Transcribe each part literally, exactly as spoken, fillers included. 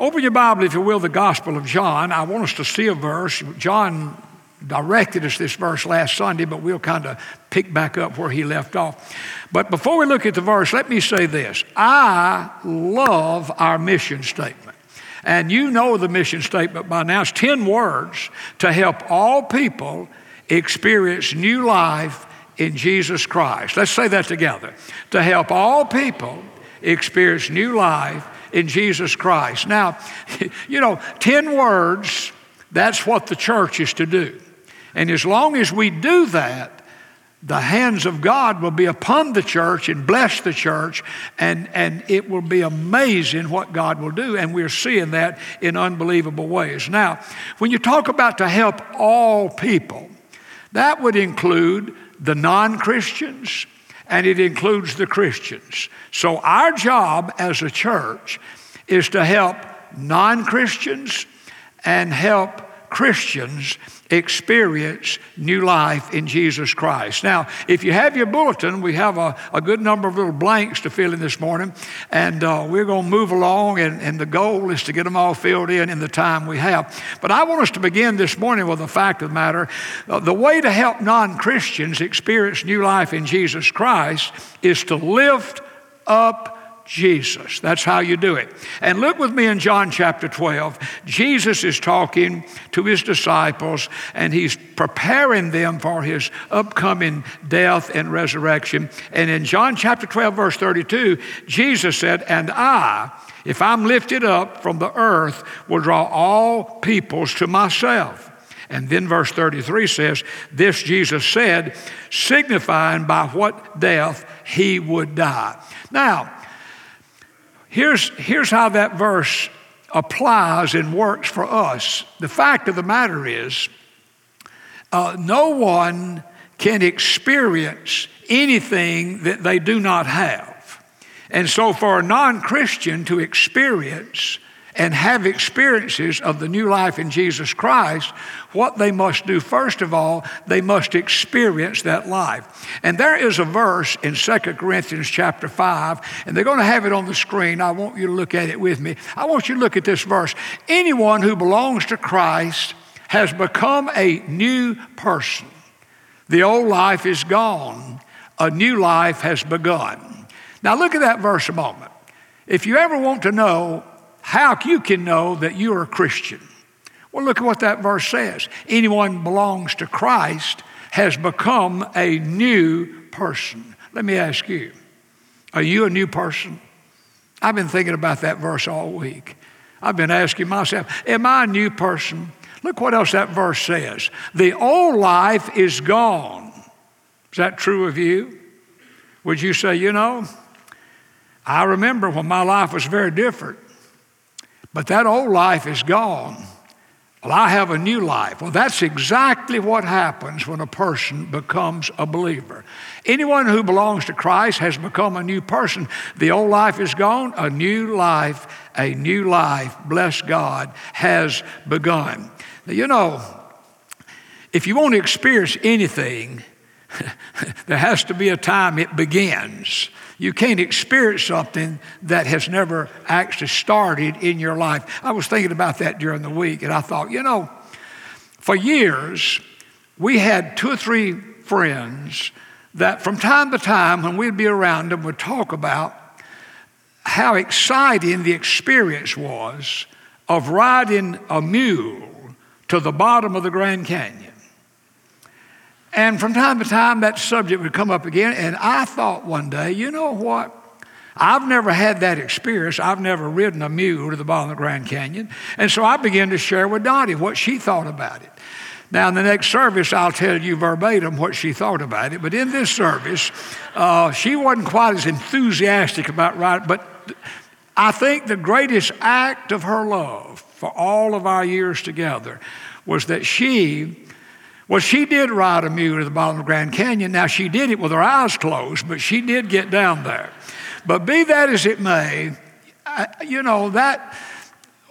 Open your Bible, if you will, the Gospel of John. I want us to see a verse. John directed us this verse last Sunday, but we'll kind of pick back up where he left off. But before we look at the verse, let me say this. I love our mission statement. And you know the mission statement by now. It's ten words to help all people experience new life in Jesus Christ. Let's say that together. To help all people experience new life in Jesus Christ. Now, you know, ten words, that's what the church is to do. And as long as we do that, the hands of God will be upon the church and bless the church, and, and it will be amazing what God will do, and we're seeing that in unbelievable ways. Now, when you talk about to help all people, that would include the non-Christians, and it includes the Christians. So our job as a church is to help non-Christians and help Christians experience new life in Jesus Christ. Now, if you have your bulletin, we have a, a good number of little blanks to fill in this morning, and uh, we're going to move along, and, and the goal is to get them all filled in in the time we have. But I want us to begin this morning with the fact of the matter. Uh, the way to help non-Christians experience new life in Jesus Christ is to lift up Jesus. That's how you do it. And look with me in John chapter twelve. Jesus is talking to his disciples, and he's preparing them for his upcoming death and resurrection. And in John chapter twelve, verse thirty-two, Jesus said, "And I, if I'm lifted up from the earth, will draw all peoples to myself." And then verse thirty-three says, "This Jesus said, signifying by what death he would die." Now, Here's, here's how that verse applies and works for us. The fact of the matter is, uh, no one can experience anything that they do not have. And so for a non-Christian to experience and have experiences of the new life in Jesus Christ, what they must do, first of all, they must experience that life. And there is a verse in Second Corinthians chapter five, and they're going to have it on the screen. I want you to look at it with me. I want you to look at this verse. Anyone who belongs to Christ has become a new person. The old life is gone. A new life has begun. Now look at that verse a moment. If you ever want to know how you can know that you're a Christian, well, look at what that verse says. Anyone who belongs to Christ has become a new person. Let me ask you, are you a new person? I've been thinking about that verse all week. I've been asking myself, am I a new person? Look what else that verse says. The old life is gone. Is that true of you? Would you say, you know, I remember when my life was very different, but that old life is gone. Well, I have a new life. Well, that's exactly what happens when a person becomes a believer. Anyone who belongs to Christ has become a new person. The old life is gone. A new life, a new life, bless God, has begun. Now, you know, if you want to experience anything, there has to be a time it begins. You can't experience something that has never actually started in your life. I was thinking about that during the week, and I thought, you know, for years, we had two or three friends that from time to time, when we'd be around them, would talk about how exciting the experience was of riding a mule to the bottom of the Grand Canyon. And from time to time, that subject would come up again. And I thought one day, you know what? I've never had that experience. I've never ridden a mule to the bottom of the Grand Canyon. And so I began to share with Dottie what she thought about it. Now, in the next service, I'll tell you verbatim what she thought about it. But in this service, uh, she wasn't quite as enthusiastic about riding. But I think the greatest act of her love for all of our years together was that she... Well, she did ride a mule to the bottom of the Grand Canyon. Now, she did it with her eyes closed, but she did get down there. But be that as it may, I, you know, that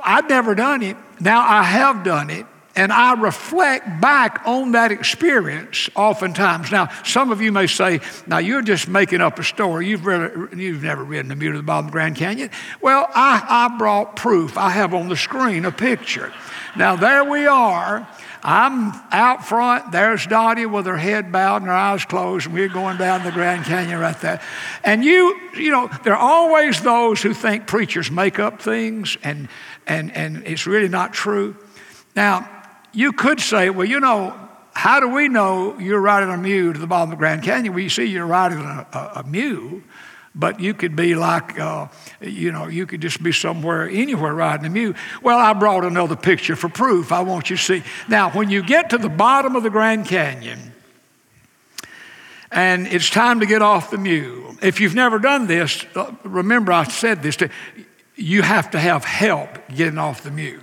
I'd never done it. Now, I have done it, and I reflect back on that experience oftentimes. Now, some of you may say, now you're just making up a story. You've, read, you've never ridden the mule to the bottom of the Grand Canyon. Well, I, I brought proof. I have on the screen a picture. Now, there we are. I'm out front. There's Dottie with her head bowed and her eyes closed, and we're going down the Grand Canyon right there. And you, you know, there are always those who think preachers make up things, and and and it's really not true. Now, you could say, well, you know, how do we know you're riding a mule to the bottom of the Grand Canyon? Well, you see, you're riding a, a, a mule, but you could be like, uh, you know, you could just be somewhere, anywhere riding a mule. Well, I brought another picture for proof. I want you to see. Now, when you get to the bottom of the Grand Canyon and it's time to get off the mule, if you've never done this, remember I said this, to, you have to have help getting off the mule.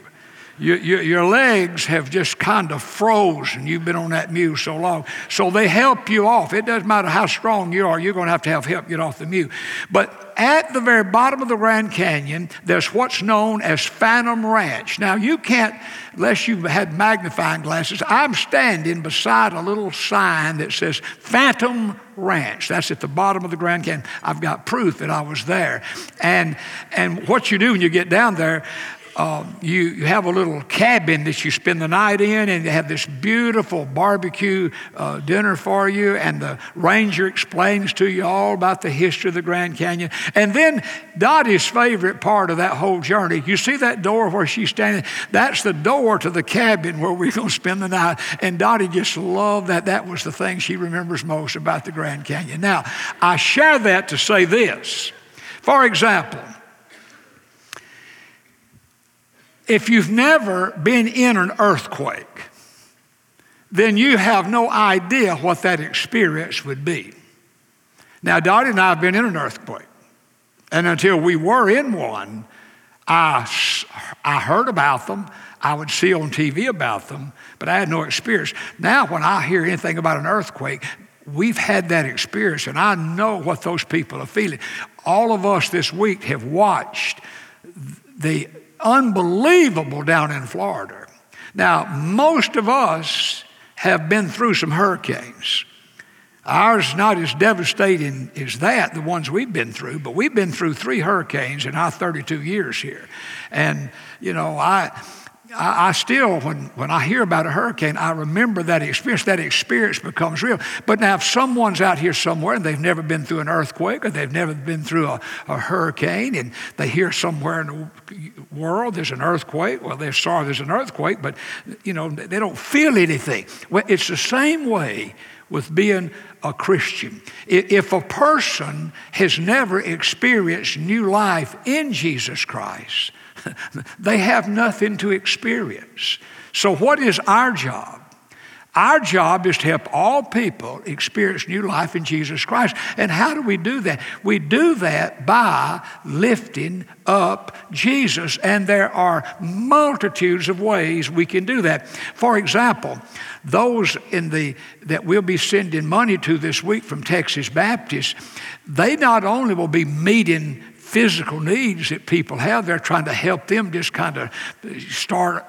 Your, your, your legs have just kind of frozen. You've been on that mule so long. So they help you off. It doesn't matter how strong you are. You're going to have to have help get off the mule. But at the very bottom of the Grand Canyon, there's what's known as Phantom Ranch. Now, you can't, unless you've had magnifying glasses, I'm standing beside a little sign that says Phantom Ranch. That's at the bottom of the Grand Canyon. I've got proof that I was there. And, and what you do when you get down there, Uh, you, you have a little cabin that you spend the night in, and they have this beautiful barbecue uh, dinner for you, and the ranger explains to you all about the history of the Grand Canyon. And then Dottie's favorite part of that whole journey, you see that door where she's standing? That's the door to the cabin where we're going to spend the night. And Dottie just loved that. That was the thing she remembers most about the Grand Canyon. Now, I share that to say this. For example, if you've never been in an earthquake, then you have no idea what that experience would be. Now, Dottie and I have been in an earthquake. And until we were in one, I, I heard about them. I would see on T V about them, but I had no experience. Now, when I hear anything about an earthquake, we've had that experience, and I know what those people are feeling. All of us this week have watched the unbelievable down in Florida. Now, most of us have been through some hurricanes. Ours not as devastating as that, the ones we've been through, but we've been through three hurricanes in our thirty-two years here. And, you know, I I, I still, when, when I hear about a hurricane, I remember that experience. That experience becomes real. But now if someone's out here somewhere and they've never been through an earthquake or they've never been through a, a hurricane, and they hear somewhere in the world there's an earthquake, well, they're sorry there's an earthquake, but, you know, they don't feel anything. Well, it's the same way with being a Christian. If a person has never experienced new life in Jesus Christ, they have nothing to experience. So what is our job? Our job is to help all people experience new life in Jesus Christ. And how do we do that? We do that by lifting up Jesus. And there are multitudes of ways we can do that. For example, those in the that we'll be sending money to this week from Texas Baptist, they not only will be meeting physical needs that people have. They're trying to help them just kind of start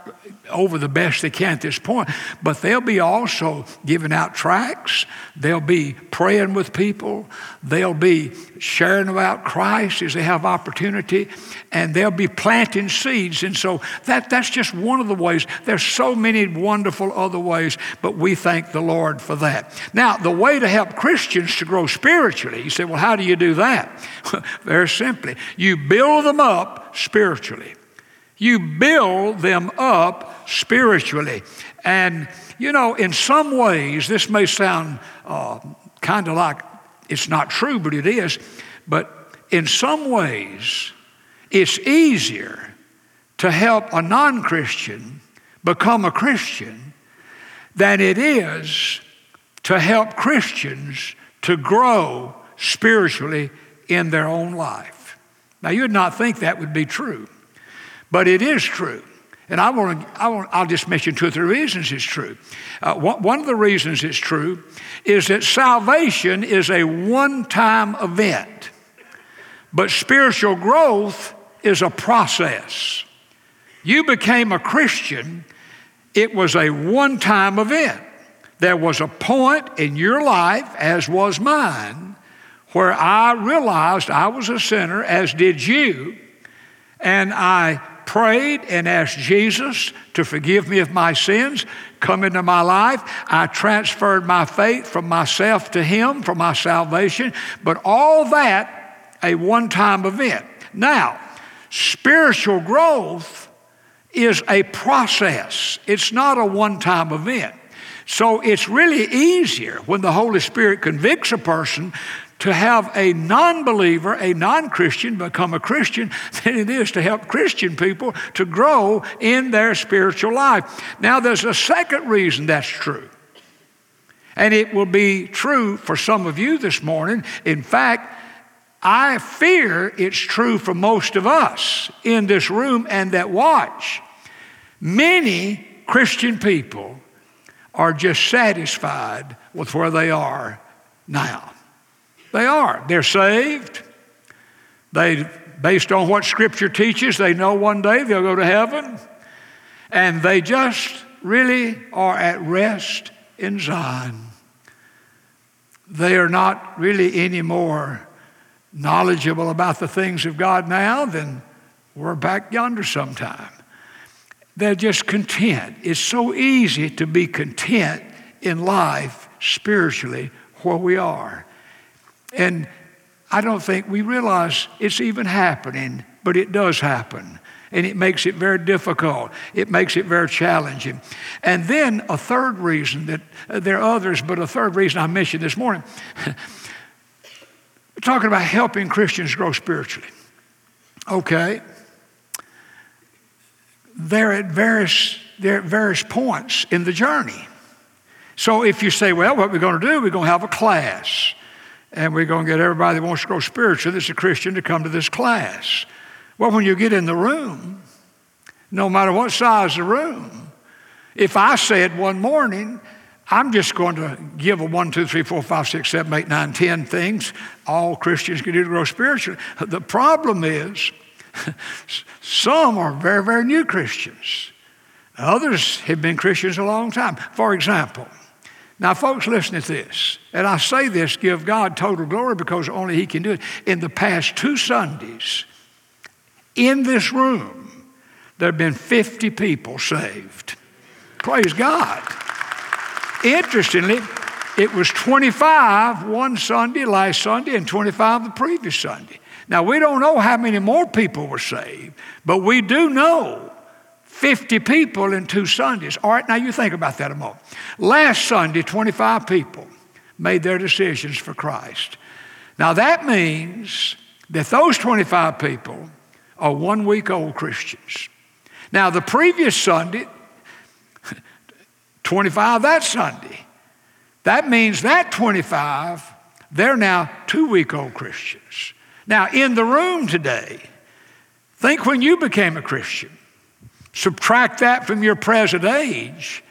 over the best they can at this point. But they'll be also giving out tracts. They'll be praying with people. They'll be sharing about Christ as they have opportunity. And they'll be planting seeds. And so that, that's just one of the ways. There's so many wonderful other ways, but we thank the Lord for that. Now, the way to help Christians to grow spiritually, you say, well, how do you do that? Very simply. You build them up spiritually. You build them up spiritually. And, you know, in some ways, this may sound uh, kind of like it's not true, but it is. But in some ways, it's easier to help a non-Christian become a Christian than it is to help Christians to grow spiritually in their own life. Now, you would not think that would be true, but it is true. And I want to, I want, I'll just mention two or three reasons it's true. Uh, one, one of the reasons it's true is that salvation is a one-time event, but spiritual growth is a process. You became a Christian It was a one-time event. There was a point in your life, as was mine, where I realized I was a sinner, as did you, and I prayed and asked Jesus to forgive me of my sins, come into my life. I transferred my faith from myself to Him for my salvation, but all that a one-time event. Now, spiritual growth is a process. It's not a one-time event. So it's really easier when the Holy Spirit convicts a person to have a non-believer, a non-Christian, become a Christian than it is to help Christian people to grow in their spiritual life. Now, there's a second reason that's true, and it will be true for some of you this morning. In fact, I fear it's true for most of us in this room and that watch. Many Christian people are just satisfied with where they are now. They are. They're saved. They, based on what Scripture teaches, they know one day they'll go to heaven. And they just really are at rest in Zion. They are not really any more knowledgeable about the things of God now than we're back yonder sometime. They're just content. It's so easy to be content in life spiritually where we are. And I don't think we realize it's even happening, but it does happen. And it makes it very difficult. It makes it very challenging. And then a third reason that uh, there are others, but a third reason I mentioned this morning, we're talking about helping Christians grow spiritually. Okay. They're at various, they're at various points in the journey. So if you say, well, what we're going to do, we're going to have a class. And we're going to get everybody that wants to grow spiritually that's a Christian to come to this class. Well, when you get in the room, no matter what size the room, if I said one morning, I'm just going to give a one, two, three, four, five, six, seven, eight, nine, ten things all Christians can do to grow spiritually. The problem is some are very, very new Christians. Others have been Christians a long time. For example, now, folks, listen to this. And I say this, give God total glory because only He can do it. In the past two Sundays, in this room, there have been fifty people saved. Praise God. Interestingly, it was twenty-five one Sunday, last Sunday, and twenty-five the previous Sunday. Now, we don't know how many more people were saved, but we do know fifty people in two Sundays. All right, now you think about that a moment. Last Sunday, twenty-five people made their decisions for Christ. Now that means that those twenty-five people are one-week-old Christians. Now the previous Sunday, twenty-five that Sunday, that means that twenty-five, they're now two-week-old Christians. Now in the room today, think when you became a Christian. Subtract that from your present age,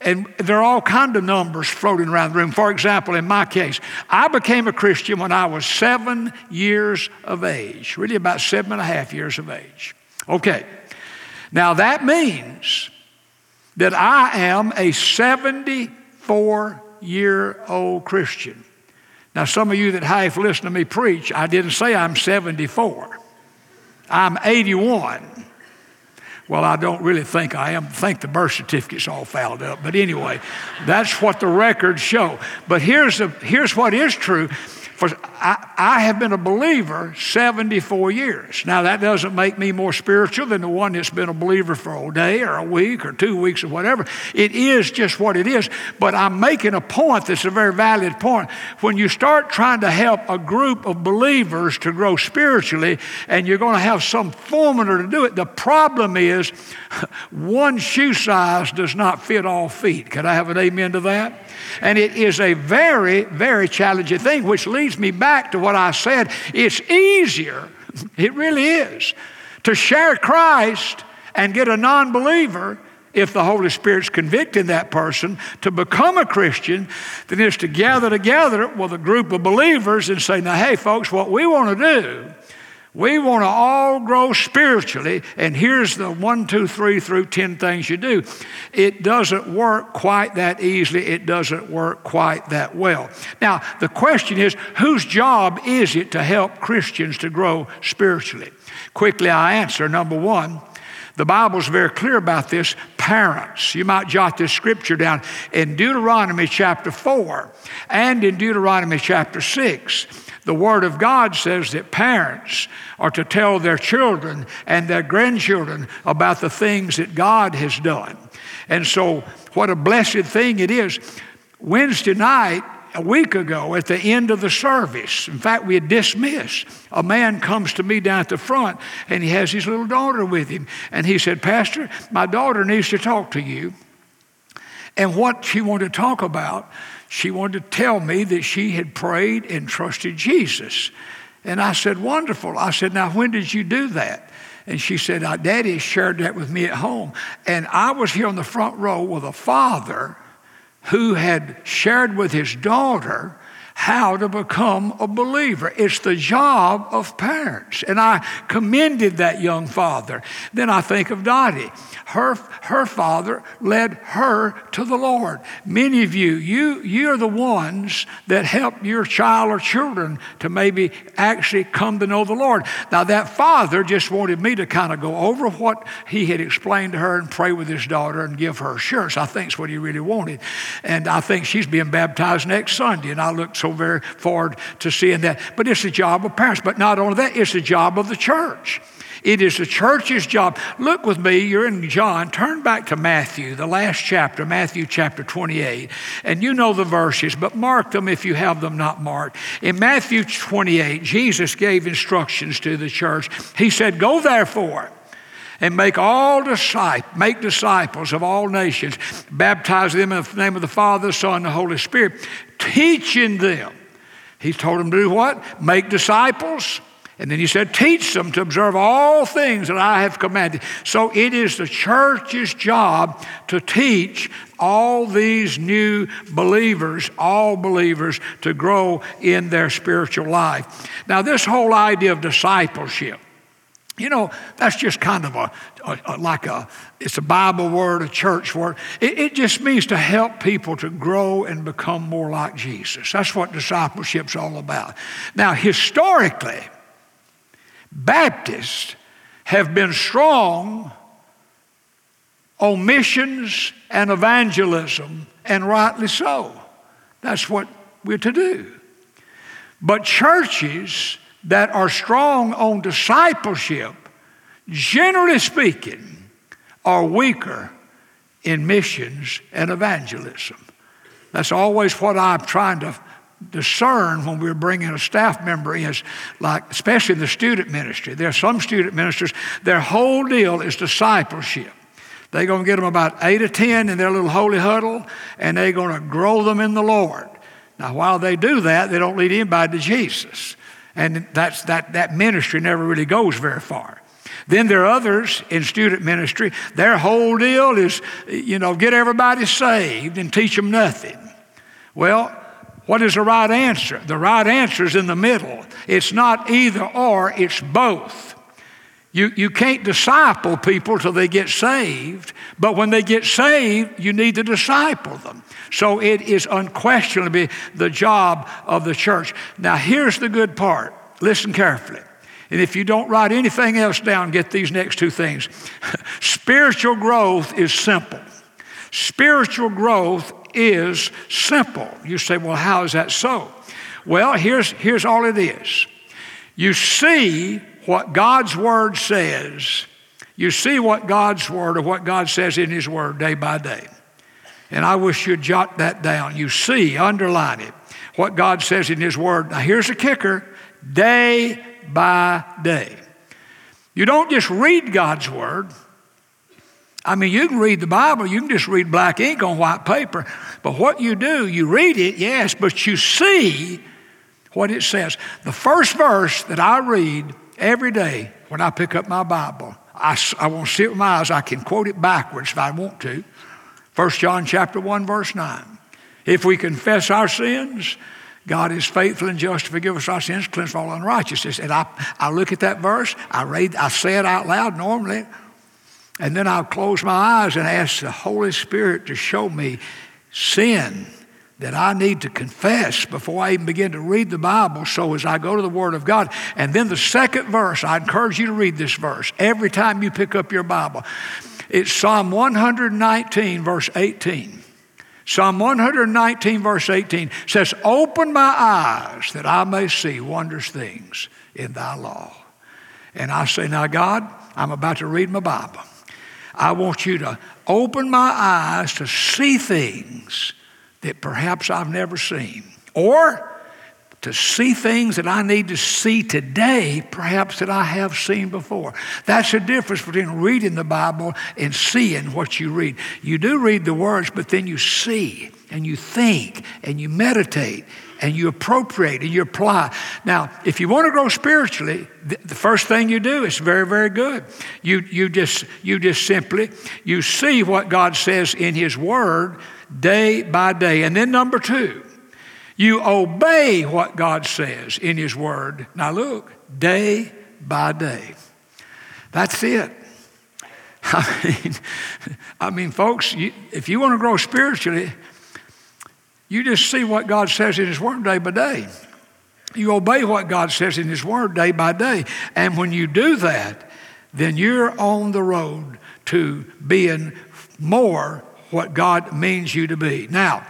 and there are all kinds of numbers floating around the room. For example, in my case, I became a Christian when I was seven years of age, really about seven and a half years of age. Okay, now that means that I am a seventy-four-year-old Christian. Now, some of you that half listen to me preach, I didn't say I'm seventy-four. I'm eighty-one. Well, I don't really think I am. I think the birth certificate's all fouled up. But anyway, that's what the records show. But here's, the, here's what is true. For, I, I have been a believer seventy-four years. Now, that doesn't make me more spiritual than the one that's been a believer for a day or a week or two weeks or whatever. It is just what it is. But I'm making a point that's a very valid point. When you start trying to help a group of believers to grow spiritually and you're going to have some formula to do it, the problem is one shoe size does not fit all feet. Could I have an amen to that? And it is a very, very challenging thing, which leads me back to what I said. It's easier, it really is, to share Christ and get a non-believer, if the Holy Spirit's convicting that person, to become a Christian than is to gather together with a group of believers and say, now, hey, folks, what we want to do, We want to all grow spiritually, and here's the one, two, three through ten things you do. It doesn't work quite that easily. It doesn't work quite that well. Now, the question is, whose job is it to help Christians to grow spiritually? Quickly, I answer, number one, the Bible's very clear about this. Parents, you might jot this scripture down in Deuteronomy chapter four and in Deuteronomy chapter six. The Word of God says that parents are to tell their children and their grandchildren about the things that God has done. And so what a blessed thing it is. Wednesday night, a week ago, at the end of the service, in fact, we had dismissed, a man comes to me down at the front, and he has his little daughter with him. And he said, "Pastor, my daughter needs to talk to you." And what she wanted to talk about, she wanted to tell me that she had prayed and trusted Jesus. And I said, "Wonderful." I said, "Now, when did you do that?" And she said, "Daddy shared that with me at home." And I was here on the front row with a father who had shared with his daughter how to become a believer. It's the job of parents. And I commended that young father. Then I think of Dottie. Her, her father led her to the Lord. Many of you, you, you're the ones that help your child or children to maybe actually come to know the Lord. Now, that father just wanted me to kind of go over what he had explained to her and pray with his daughter and give her assurance. I think it's what he really wanted. And I think she's being baptized next Sunday, and I look so very forward to seeing that. But it's the job of parents. But not only that, it's the job of the church. It is the church's job. Look with me, you're in John. Turn back to Matthew, the last chapter, Matthew chapter twenty-eight. And you know the verses, but mark them if you have them not marked. In Matthew twenty-eight, Jesus gave instructions to the church. He said, "Go therefore and make all disciples, make disciples of all nations, baptize them in the name of the Father, the Son, and the Holy Spirit, teaching them." He told them to do what? Make disciples. And then he said, "Teach them to observe all things that I have commanded." So it is the church's job to teach all these new believers, all believers, to grow in their spiritual life. Now, this whole idea of discipleship, you know, that's just kind of a, a, a like a, it's a Bible word, a church word. It, it just means to help people to grow and become more like Jesus. That's what discipleship's all about. Now, historically, Baptists have been strong on missions and evangelism, and rightly so. That's what we're to do. But churches that are strong on discipleship, generally speaking, are weaker in missions and evangelism. That's always what I'm trying to discern when we're bringing a staff member in, like, especially in the student ministry. There are some student ministers, their whole deal is discipleship. They're going to get them about eight or ten in their little holy huddle, and they're going to grow them in the Lord. Now, while they do that, they don't lead anybody to Jesus. And that's, that, that ministry never really goes very far. Then there are others in student ministry. Their whole deal is, you know, get everybody saved and teach them nothing. Well, what is the right answer? The right answer is in the middle. It's not either or, it's both. You, you can't disciple people till they get saved, but when they get saved, you need to disciple them. So it is unquestionably the job of the church. Now, here's the good part. Listen carefully. And if you don't write anything else down, get these next two things. Spiritual growth is simple. Spiritual growth is simple. You say, "Well, how is that so?" Well, here's, here's all it is. You see what God's Word says. You see what God's Word or what God says in His Word day by day. And I wish you'd jot that down. You see, underline it, what God says in His Word. Now, here's the kicker, day by day. You don't just read God's Word. I mean, you can read the Bible. You can just read black ink on white paper. But what you do, you read it, yes, but you see what it says. The first verse that I read every day when I pick up my Bible, I, I want to see it with my eyes. I can quote it backwards if I want to. First John chapter one, verse nine. If we confess our sins, God is faithful and just to forgive us our sins, cleanse from all unrighteousness. And I, I look at that verse, I read, I say it out loud normally, and then I'll close my eyes and ask the Holy Spirit to show me sin that I need to confess before I even begin to read the Bible. So as I go to the Word of God, and then the second verse, I encourage you to read this verse every time you pick up your Bible. It's Psalm one nineteen, verse eighteen. Psalm one nineteen, verse eighteen says, "Open my eyes that I may see wondrous things in thy law." And I say, now God, I'm about to read my Bible. I want you to open my eyes to see things that perhaps I've never seen, or to see things that I need to see today, perhaps that I have seen before. That's the difference between reading the Bible and seeing what you read. You do read the words, but then you see and you think and you meditate and you appropriate and you apply. Now, if you want to grow spiritually, the first thing you do is very, very good. You, you, just, you just simply, you see what God says in His Word day by day. And then number two, you obey what God says in His Word. Now look, day by day. That's it. I mean, I mean folks, you, if you want to grow spiritually, you just see what God says in His Word day by day. You obey what God says in His Word day by day. And when you do that, then you're on the road to being more what God means you to be. Now,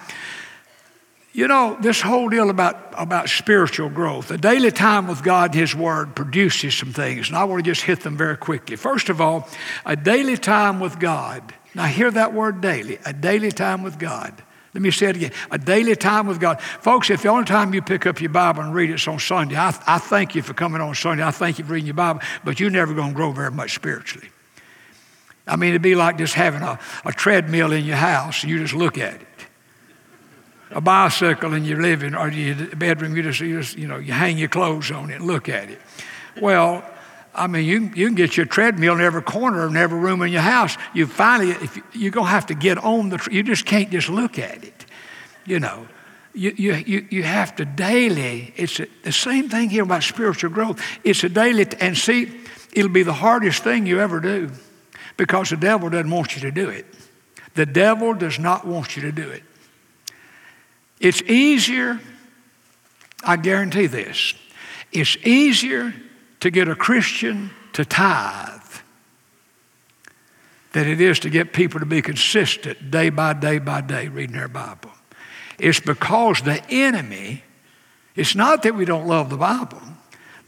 you know, this whole deal about, about spiritual growth, the daily time with God and His Word produces some things, and I want to just hit them very quickly. First of all, a daily time with God. Now, hear that word daily, a daily time with God. Let me say it again, a daily time with God. Folks, if the only time you pick up your Bible and read it's on Sunday, I, I thank you for coming on Sunday. I thank you for reading your Bible, but you're never going to grow very much spiritually. I mean, it'd be like just having a, a treadmill in your house, and you just look at it. A bicycle in your living or your bedroom, you just, you just, you know, you hang your clothes on it and look at it. Well, I mean, you, you can get your treadmill in every corner and every room in your house. You finally, if you, you're going to have to get on the, you just can't just look at it. You know, you, you, you, you have to daily, it's a, the same thing here about spiritual growth. It's a daily, and see, it'll be the hardest thing you ever do because the devil doesn't want you to do it. The devil does not want you to do it. It's easier, I guarantee this, it's easier to get a Christian to tithe than it is to get people to be consistent day by day by day reading their Bible. It's because the enemy, it's not that we don't love the Bible,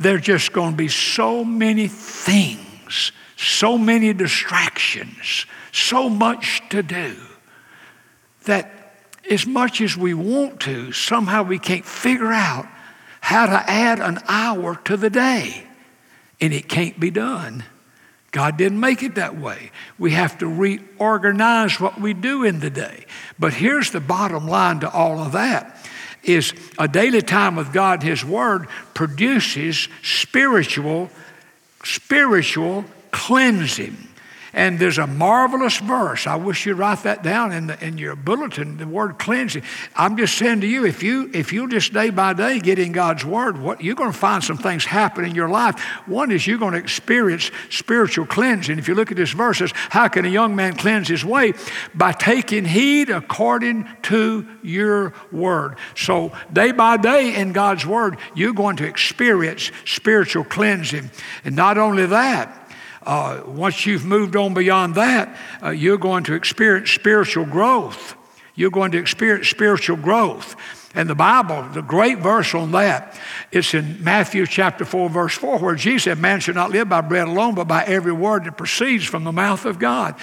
there's just going to be so many things, so many distractions, so much to do that as much as we want to, somehow we can't figure out how to add an hour to the day. And it can't be done. God didn't make it that way. We have to reorganize what we do in the day. But here's the bottom line to all of that, is a daily time with God and His Word produces spiritual, spiritual cleansing. And there's a marvelous verse. I wish you'd write that down in, the, in your bulletin, the word cleansing. I'm just saying to you, if you if you just day by day get in God's Word, what, you're going to find some things happen in your life. One is you're going to experience spiritual cleansing. If you look at this verse, it says, how can a young man cleanse his way? By taking heed according to your Word. So day by day in God's Word, you're going to experience spiritual cleansing. And not only that, Uh, once you've moved on beyond that, uh, you're going to experience spiritual growth. You're going to experience spiritual growth. And the Bible, the great verse on that, it's in Matthew chapter four, verse four, where Jesus said, man should not live by bread alone, but by every word that proceeds from the mouth of God.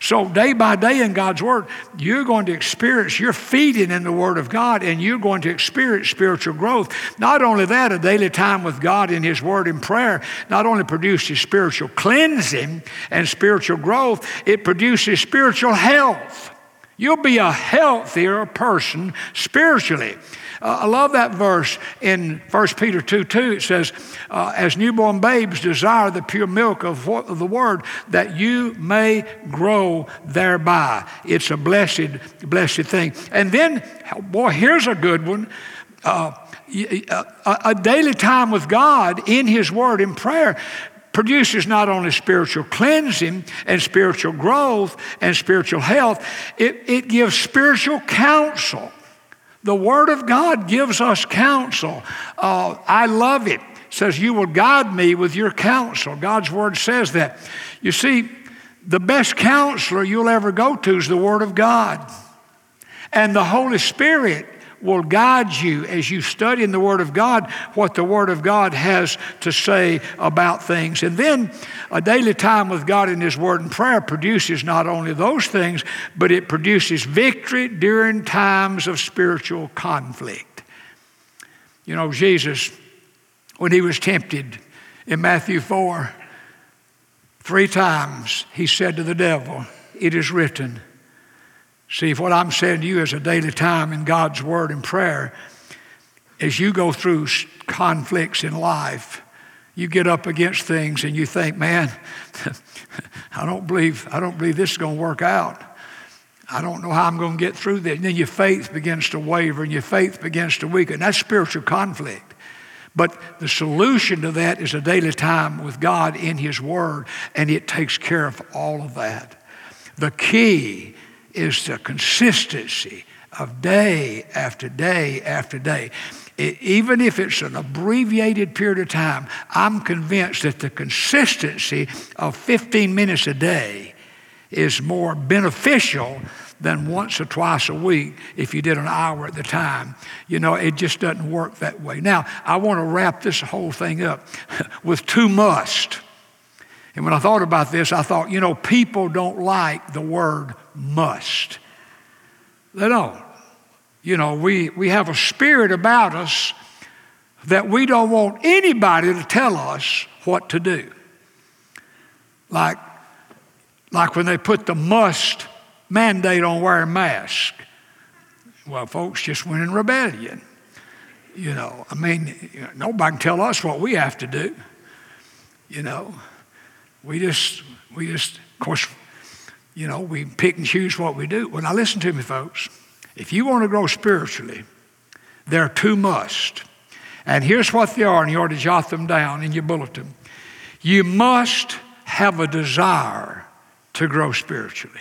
So day by day in God's Word, you're going to experience, you're feeding in the Word of God, and you're going to experience spiritual growth. Not only that, a daily time with God in His Word and prayer not only produces spiritual cleansing and spiritual growth, it produces spiritual health. You'll be a healthier person spiritually. Uh, I love that verse in First Peter two two. It says, uh, as newborn babes desire the pure milk of, what, of the Word, that you may grow thereby. It's a blessed, blessed thing. And then, boy, here's a good one. Uh, a daily time with God in His Word in prayer produces not only spiritual cleansing and spiritual growth and spiritual health, it, it gives spiritual counsel. The Word of God gives us counsel. Uh, I love it. It says, you will guide me with your counsel. God's Word says that. You see, the best counselor you'll ever go to is the Word of God. And the Holy Spirit will guide you as you study in the Word of God what the Word of God has to say about things. And then a daily time with God in His Word and prayer produces not only those things, but it produces victory during times of spiritual conflict. You know, Jesus, when He was tempted in Matthew four, three times He said to the devil, "It is written." See, what I'm saying to you is a daily time in God's Word and prayer. As you go through conflicts in life, you get up against things and you think, man, I don't believe, I don't believe this is going to work out. I don't know how I'm going to get through this. And then your faith begins to waver and your faith begins to weaken. That's spiritual conflict. But the solution to that is a daily time with God in His Word, and it takes care of all of that. The key is the consistency of day after day after day. It, even if it's an abbreviated period of time, I'm convinced that the consistency of fifteen minutes a day is more beneficial than once or twice a week if you did an hour at the time. You know, it just doesn't work that way. Now, I want to wrap this whole thing up with two must. And when I thought about this, I thought, you know, people don't like the word must. They don't. You know, we, we have a spirit about us that we don't want anybody to tell us what to do. Like, like when they put the must mandate on wearing a mask. Well, folks just went in rebellion. You know, I mean, nobody can tell us what we have to do, you know. We just, we just, of course, you know, we pick and choose what we do. Well, now listen to me, folks. If you want to grow spiritually, there are two musts. And here's what they are, and you ought to jot them down in your bulletin. You must have a desire to grow spiritually.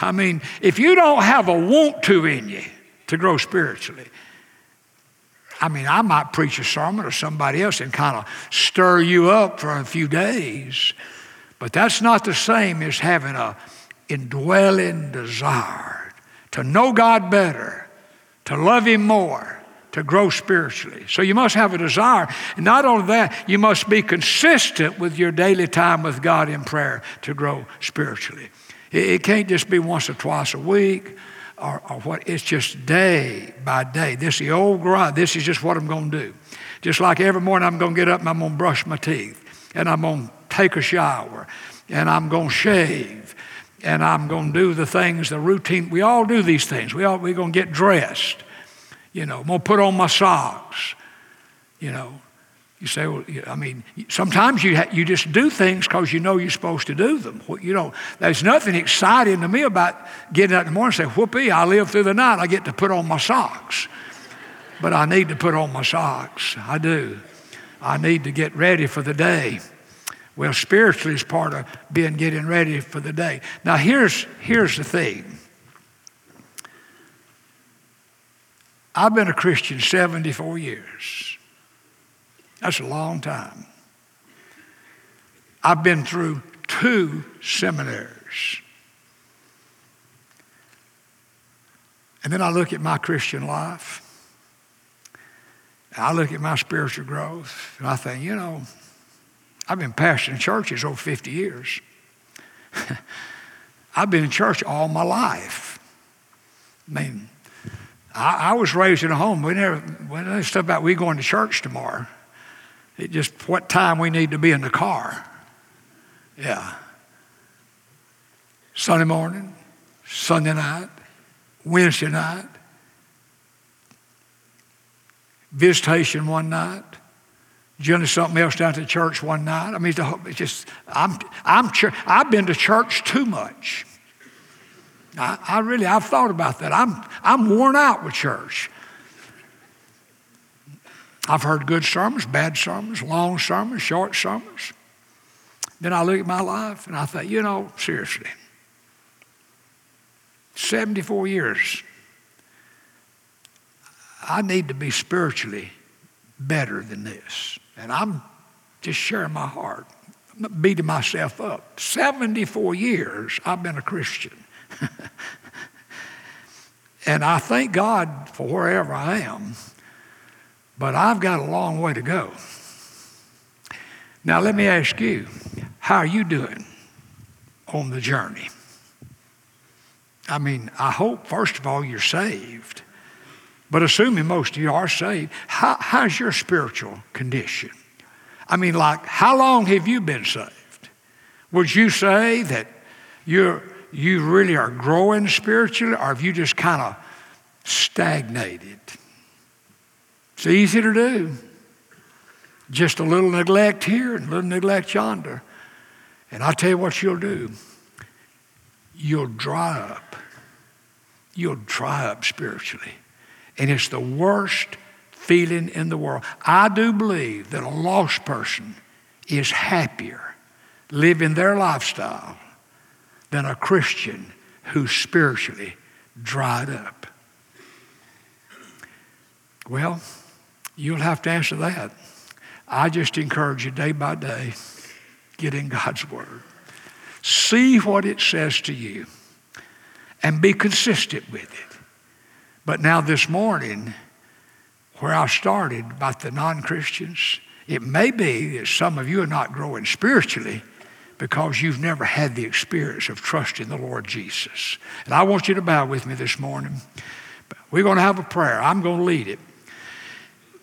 I mean, if you don't have a want to in you to grow spiritually, I mean, I might preach a sermon or somebody else and kind of stir you up for a few days, but that's not the same as having an indwelling desire to know God better, to love Him more, to grow spiritually. So you must have a desire. And not only that, you must be consistent with your daily time with God in prayer to grow spiritually. It can't just be once or twice a week. Or, or what, it's just day by day. This is the old grind. This is just what I'm going to do. Just like every morning I'm going to get up and I'm going to brush my teeth. And I'm going to take a shower. And I'm going to shave. And I'm going to do the things, the routine. We all do these things. We all, we're going to get dressed. You know, I'm going to put on my socks. You know, you say, well, I mean, sometimes you, ha- you just do things because you know you're supposed to do them. You know, there's nothing exciting to me about getting up in the morning and say, whoopee, I live through the night. I get to put on my socks. But I need to put on my socks. I do. I need to get ready for the day. Well, spiritually is part of being getting ready for the day. Now, here's, here's the thing. I've been a Christian seventy-four years. That's a long time. I've been through two seminaries. And then I look at my Christian life. And I look at my spiritual growth. And I think, you know, I've been pastoring churches over fifty years. I've been in church all my life. I mean, I, I was raised in a home. We never, we never stuff about we going to church tomorrow. It just what time we need to be in the car. Yeah. Sunday morning, Sunday night, Wednesday night, visitation one night, doing something else down at the church one night. I mean, it's just I'm I'm I've been to church too much. I, I really I've thought about that. I'm I'm worn out with church. I've heard good sermons, bad sermons, long sermons, short sermons. Then I look at my life and I think, you know, seriously, seventy-four years, I need to be spiritually better than this. And I'm just sharing my heart. I'm not beating myself up. seventy-four years I've been a Christian. And I thank God for wherever I am, but I've got a long way to go. Now let me ask you, how are you doing on the journey? I mean, I hope, first of all, you're saved. But assuming most of you are saved, how, how's your spiritual condition? I mean, like, how long have you been saved? Would you say that you're, you really are growing spiritually, or have you just kind of stagnated? It's easy to do. Just a little neglect here and a little neglect yonder. And I'll tell you what you'll do. You'll dry up. You'll dry up spiritually. And it's the worst feeling in the world. I do believe that a lost person is happier living their lifestyle than a Christian who's spiritually dried up. Well, you'll have to answer that. I just encourage you day by day, get in God's Word. See what it says to you and be consistent with it. But now this morning, where I started about the non-Christians, it may be that some of you are not growing spiritually because you've never had the experience of trusting the Lord Jesus. And I want you to bow with me this morning. We're going to have a prayer. I'm going to lead it.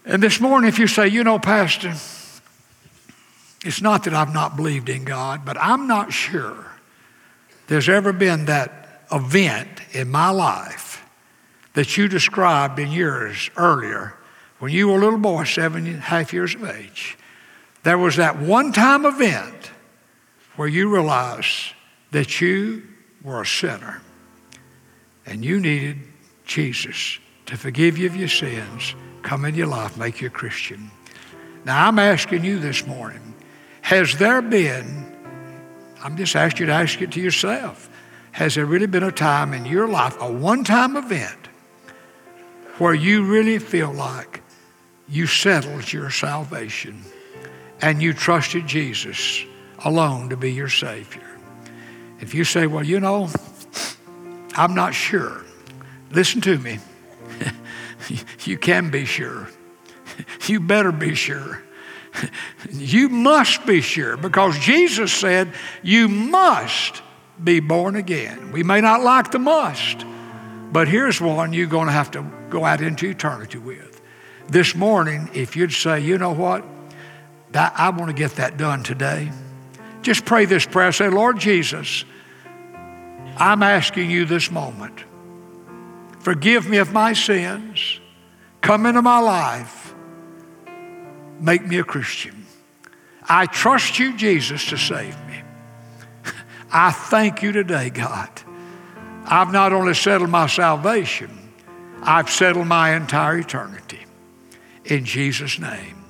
And this morning, if you say, you know, Pastor, it's not that I've not believed in God, but I'm not sure there's ever been that event in my life that you described in yours earlier when you were a little boy, seven and a half years of age. There was that one-time event where you realized that you were a sinner and you needed Jesus to forgive you of your sins, come into your life, make you a Christian. Now, I'm asking you this morning, has there been, I'm just asking you to ask it to yourself, has there really been a time in your life, a one-time event, where you really feel like you settled your salvation and you trusted Jesus alone to be your Savior? If you say, well, you know, I'm not sure. Listen to me. You can be sure. You better be sure. You must be sure, because Jesus said you must be born again. We may not like the must, but here's one you're going to have to go out into eternity with. This morning, if you'd say, you know what, I want to get that done today, just pray this prayer. Say, Lord Jesus, I'm asking you this moment, forgive me of my sins. Come into my life. Make me a Christian. I trust you, Jesus, to save me. I thank you today, God. I've not only settled my salvation, I've settled my entire eternity. In Jesus' name.